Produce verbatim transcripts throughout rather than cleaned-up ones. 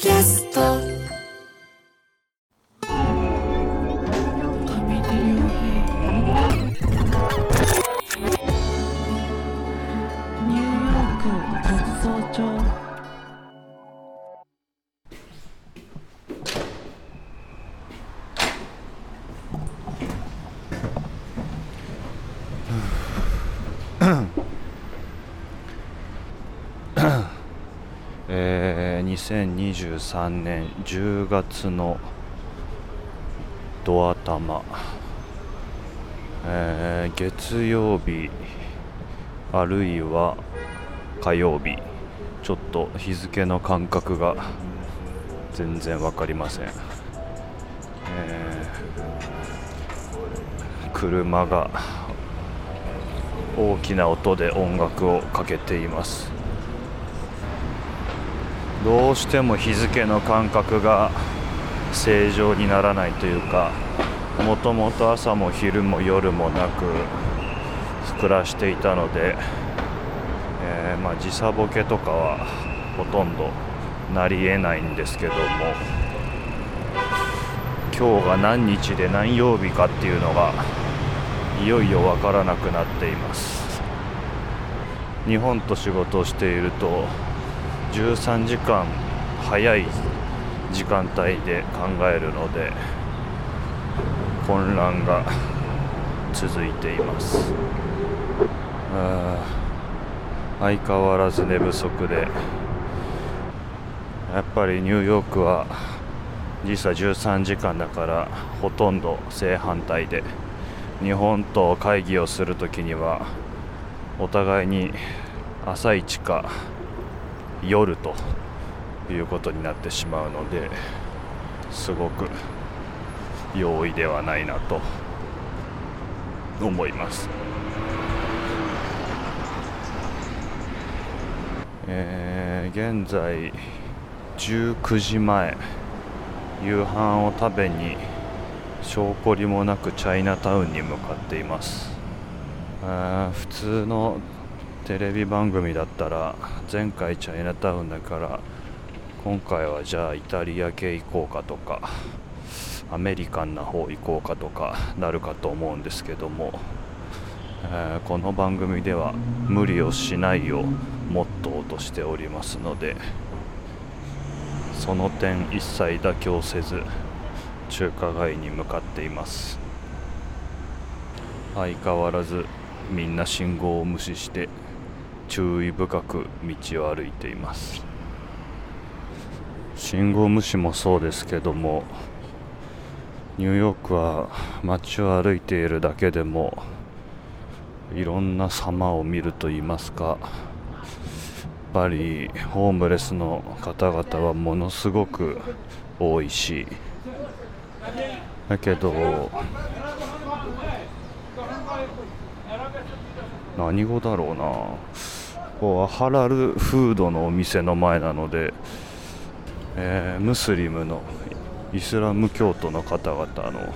キャストにせんにじゅうさんねんじゅうがつのドア玉、えー、月曜日あるいは火曜日、ちょっと日付の感覚が全然わかりません、えー、車が大きな音で音楽をかけています。どうしても日付の感覚が正常にならないというか、もともと朝も昼も夜もなく暮らしていたので、えーまあ、時差ボケとかはほとんどなり得ないんですけども、今日が何日で何曜日かっていうのがいよいよ分からなくなっています。日本と仕事をしているとじゅうさんじかん早い時間帯で考えるので混乱が続いています。あ相変わらず寝不足で、やっぱりニューヨークは時差じゅうさんじかんだからほとんど正反対で、日本と会議をするときにはお互いに朝一か夜ということになってしまうので、すごく容易ではないなと思います。えー、現在じゅうくじまえ、夕飯を食べに証拠りもなくチャイナタウンに向かっています。あ普通のテレビ番組だったら前回チャイナタウンだから今回はじゃあイタリア系行こうかとかアメリカンな方行こうかとかなるかと思うんですけども、えー、この番組では無理をしないをモットーとしておりますので、その点一切妥協せず中華街に向かっています。相変わらずみんな信号を無視して注意深く道を歩いています。信号無視もそうですけども、ニューヨークは街を歩いているだけでもいろんな様を見るといいますか、やっぱりホームレスの方々はものすごく多いし、だけど何語だろうな、こうハラルフードのお店の前なので、えー、ムスリムのイスラム教徒の方々の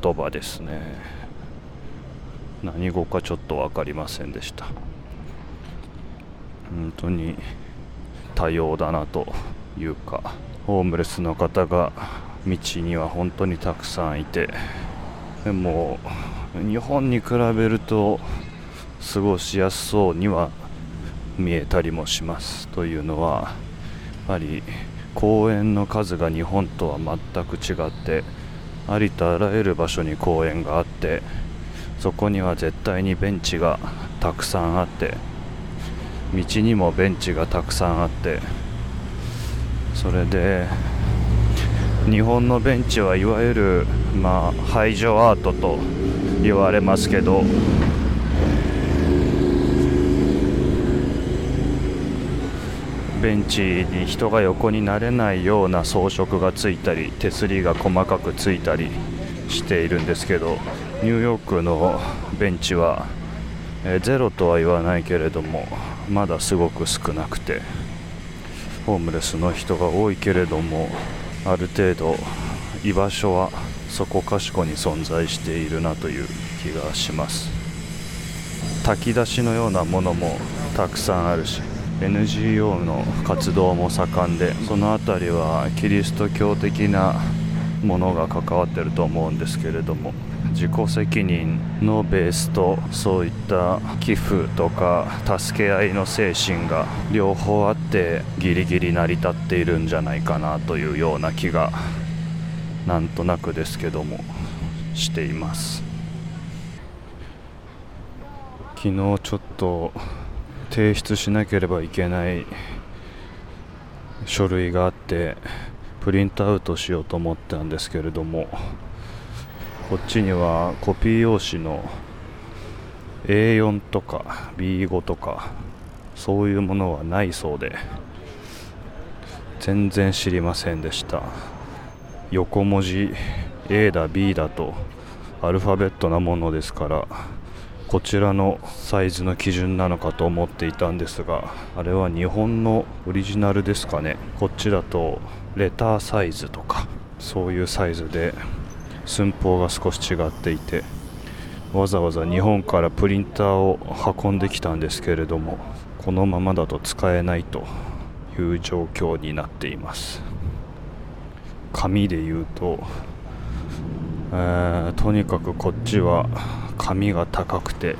言葉ですね。何語かちょっと分かりませんでした。本当に多様だなというか、ホームレスの方が道には本当にたくさんいて、でも日本に比べると過ごしやすそうには見えたりもします。というのはやっぱり公園の数が日本とは全く違って、ありとあらゆる場所に公園があって、そこには絶対にベンチがたくさんあって、道にもベンチがたくさんあって、それで日本のベンチはいわゆる、まあ、排除アートと言われますけど、ベンチに人が横になれないような装飾がついたり手すりが細かくついたりしているんですけど、ニューヨークのベンチはえゼロとは言わないけれどもまだすごく少なくて、ホームレスの人が多いけれどもある程度居場所はそこかしこに存在しているなという気がします。炊き出しのようなものもたくさんあるし、エヌジーオー の活動も盛んで、そのあたりはキリスト教的なものが関わってると思うんですけれども、自己責任のベースとそういった寄付とか助け合いの精神が両方あってギリギリ成り立っているんじゃないかなというような気がなんとなくですけどもしています。昨日ちょっと提出しなければいけない書類があってプリントアウトしようと思ったんですけれども、こっちにはコピー用紙の エーよん とか ビーご とかそういうものはないそうで、全然知りませんでした。横文字 A だ B だとアルファベットなものですから、こちらのサイズの基準なのかと思っていたんですが、あれは日本のオリジナルですかね。こっちだとレターサイズとかそういうサイズで寸法が少し違っていて、わざわざ日本からプリンターを運んできたんですけれども、このままだと使えないという状況になっています。紙で言うと、えー、とにかくこっちは紙が高くて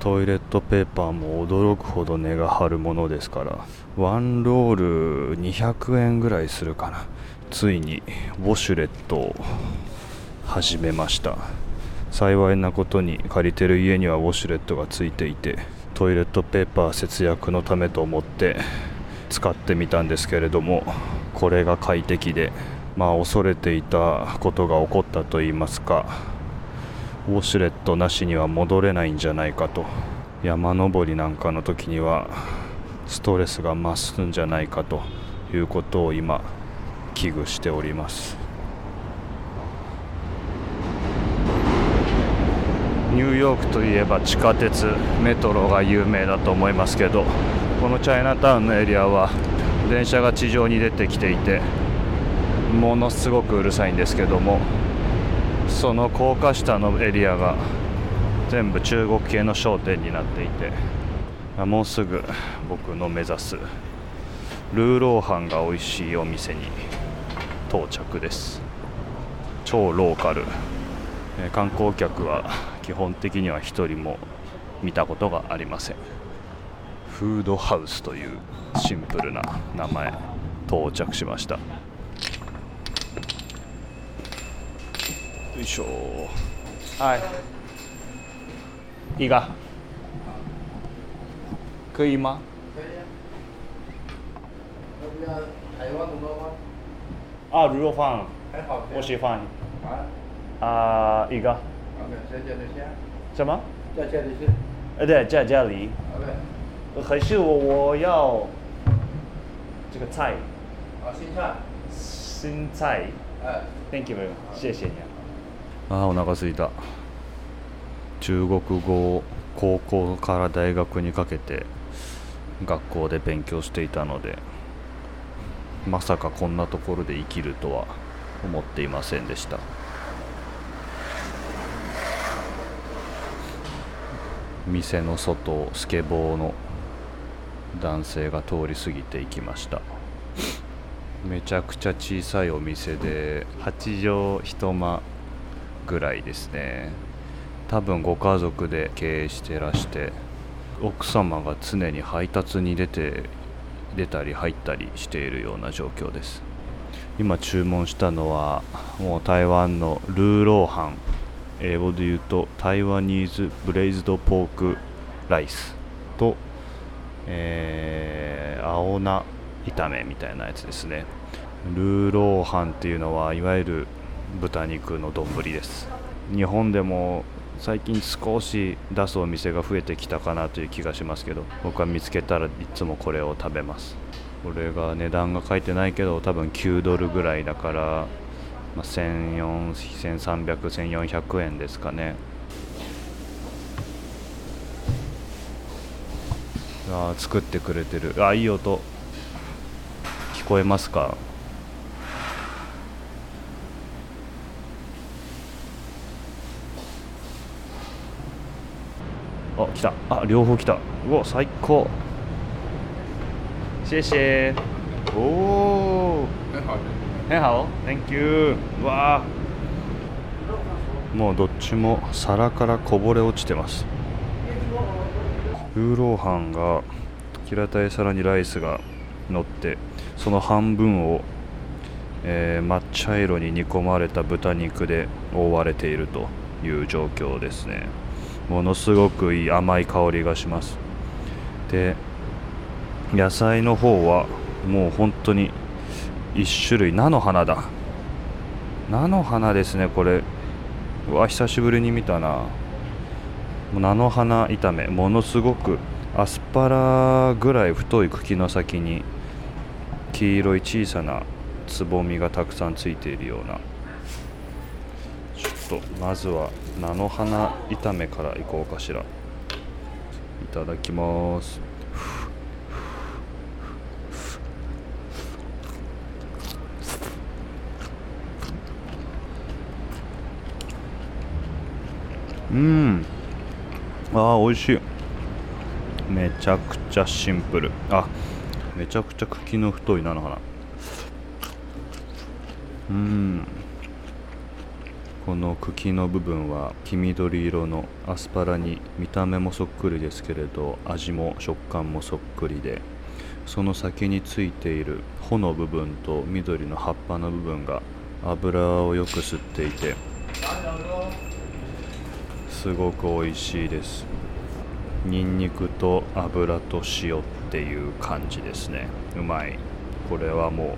トイレットペーパーも驚くほど値が張るものですから、ワンロールにひゃくえんぐらいするかな。ついにウォシュレットを始めました。幸いなことに借りてる家にはウォシュレットがついていて、トイレットペーパー節約のためと思って使ってみたんですけれども、これが快適で、まあ恐れていたことが起こったといいますか、ウォシュレットなしには戻れないんじゃないかと、山登りなんかの時にはストレスが増すんじゃないかということを今危惧しております。ニューヨークといえば地下鉄、メトロが有名だと思いますけど、このチャイナタウンのエリアは電車が地上に出てきていてものすごくうるさいんですけども、その高架下のエリアが全部中国系の商店になっていて、もうすぐ僕の目指すルーローハンが美味しいお店に到着です。超ローカル、えー、観光客は基本的には一人も見たことがありません。フードハウスというシンプルな名前、到着しました。よいしょ。はい。いいか。可以吗？可以啊。台湾卤肉饭。啊，卤肉饭。还好。我喜欢。啊。啊，一个。在家里吃。什么？在家里吃。呃，对，在家里。对。可是我我要这个菜。啊，新菜。新菜。哎。Thank you very much。谢谢你。あー、お腹すいた。中国語を高校から大学にかけて学校で勉強していたので、まさかこんなところで生きるとは思っていませんでした。店の外をスケボーの男性が通り過ぎていきました。めちゃくちゃ小さいお店ではちじょうひとまぐらいですね。多分ご家族で経営してらして、奥様が常に配達に出て出たり入ったりしているような状況です。今注文したのはもう台湾のルーローハン、英語で言うと台湾ニーズブレイズドポークライスと、えー、青菜炒めみたいなやつですね。ルーローハンっていうのはいわゆる豚肉の丼です。日本でも最近少し出すお店が増えてきたかなという気がしますけど、僕は見つけたらいつもこれを食べます。これが値段が書いてないけど多分きゅうドルぐらいだから、まあ、せんさんびゃく、せんよんひゃくえんですかね。あ、作ってくれてる。あ、いい音聞こえますか？あ、来た。あ、両方来た。うわ、最高。谢谢。おー。很好。很好。Thank you。わー。もうどっちも皿からこぼれ落ちてます。ルーローハンが平たい皿にライスが乗って、その半分を、えー、抹茶色に煮込まれた豚肉で覆われているという状況ですね。ものすごくいい甘い香りがします。で、野菜の方はもう本当に一種類、菜の花だ。菜の花ですね、これ。うわ、久しぶりに見たな。菜の花炒め、ものすごくアスパラぐらい太い茎の先に黄色い小さなつぼみがたくさんついているような。ちょっとまずは菜の花炒めからいこうかしら。いただきます。うん、あー、美味しい。めちゃくちゃシンプル。あ、めちゃくちゃ茎の太い菜の花。うん、この茎の部分は黄緑色のアスパラに見た目もそっくりですけれど、味も食感もそっくりで、その先についている穂の部分と緑の葉っぱの部分が油をよく吸っていて、すごく美味しいです。ニンニクと油と塩っていう感じですね。うまい。これはも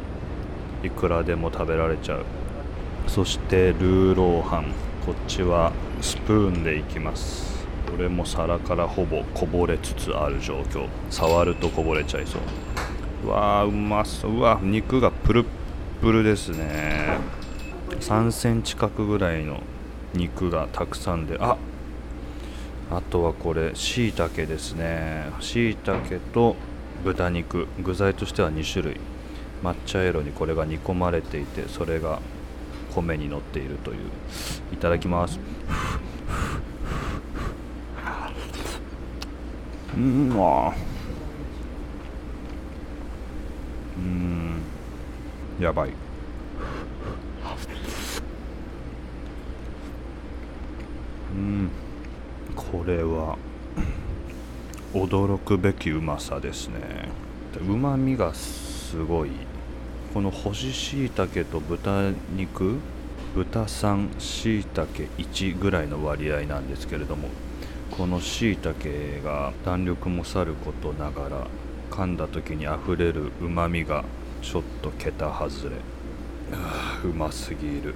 ういくらでも食べられちゃう。そしてルーローハン、こっちはスプーンでいきます。これも皿からほぼこぼれつつある状況。触るとこぼれちゃいそう。うわー、うまそう。うわ、肉がプルップルですね。さんセンチ角ぐらいの肉がたくさんで、あ、あとはこれ椎茸ですね。椎茸と豚肉、具材としてはにしゅるい、抹茶色にこれが煮込まれていて、それが米に乗っているという。いただきます。うん、あ、うん、やばい。うん、これは驚くべきうまさですね。うまみがすごい。この干し椎茸と豚肉、豚さん、椎茸いちぐらいの割合なんですけれども、この椎茸が弾力もさることながら、噛んだ時にあふれるうまみがちょっと桁外れ。あー、うますぎる。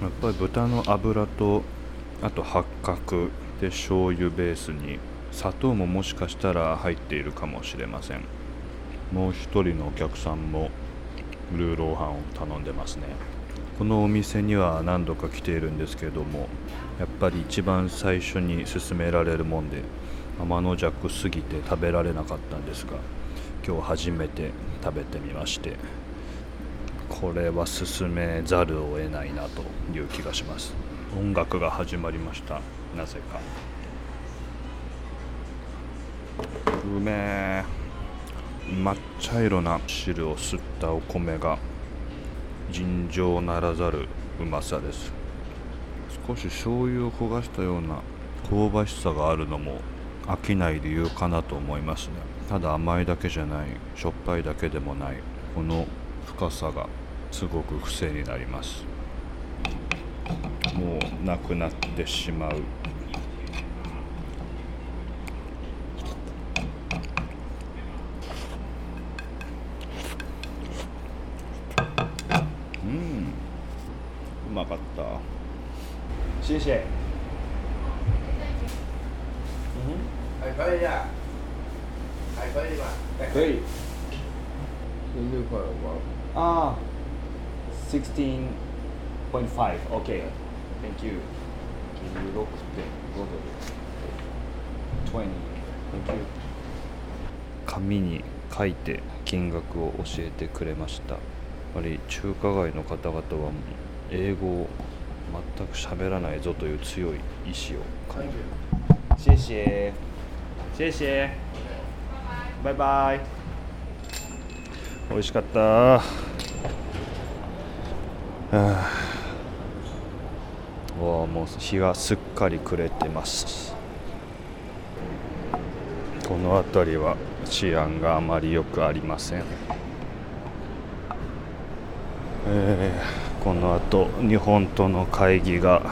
やっぱり豚の脂と、あと八角で醤油ベースに砂糖ももしかしたら入っているかもしれません。もう一人のお客さんもルーローハンを頼んでますね。このお店には何度か来ているんですけれども、やっぱり一番最初に勧められるもんで、天の弱すぎて食べられなかったんですが、今日初めて食べてみまして、これは勧めざるを得ないなという気がします。音楽が始まりました。なぜか。うめえ。抹茶色な汁を吸ったお米が尋常ならざるうまさです。少し醤油を焦がしたような香ばしさがあるのも飽きない理由かなと思いますね。ただ甘いだけじゃない、しょっぱいだけでもない、この深さがすごく癖になります。もうなくなってしまう。うまかった。シェシェ、うん、可以的，还可以吧？可以。十六块五。啊 ，sixteen point five。Okay. Thank you. 十六点五ドル。twenty。Thank you。紙に書いて金額を教えてくれました。やっぱり中華街の方々はもう英語を全く喋らないぞという強い意志を感じる。谢谢，谢谢。バイバイ。美味しかった。ああ、もう日はすっかり暮れてます。この辺りは治安があまり良くありません。えー、この後日本との会議が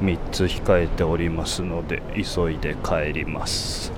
みっつ控えておりますので急いで帰ります。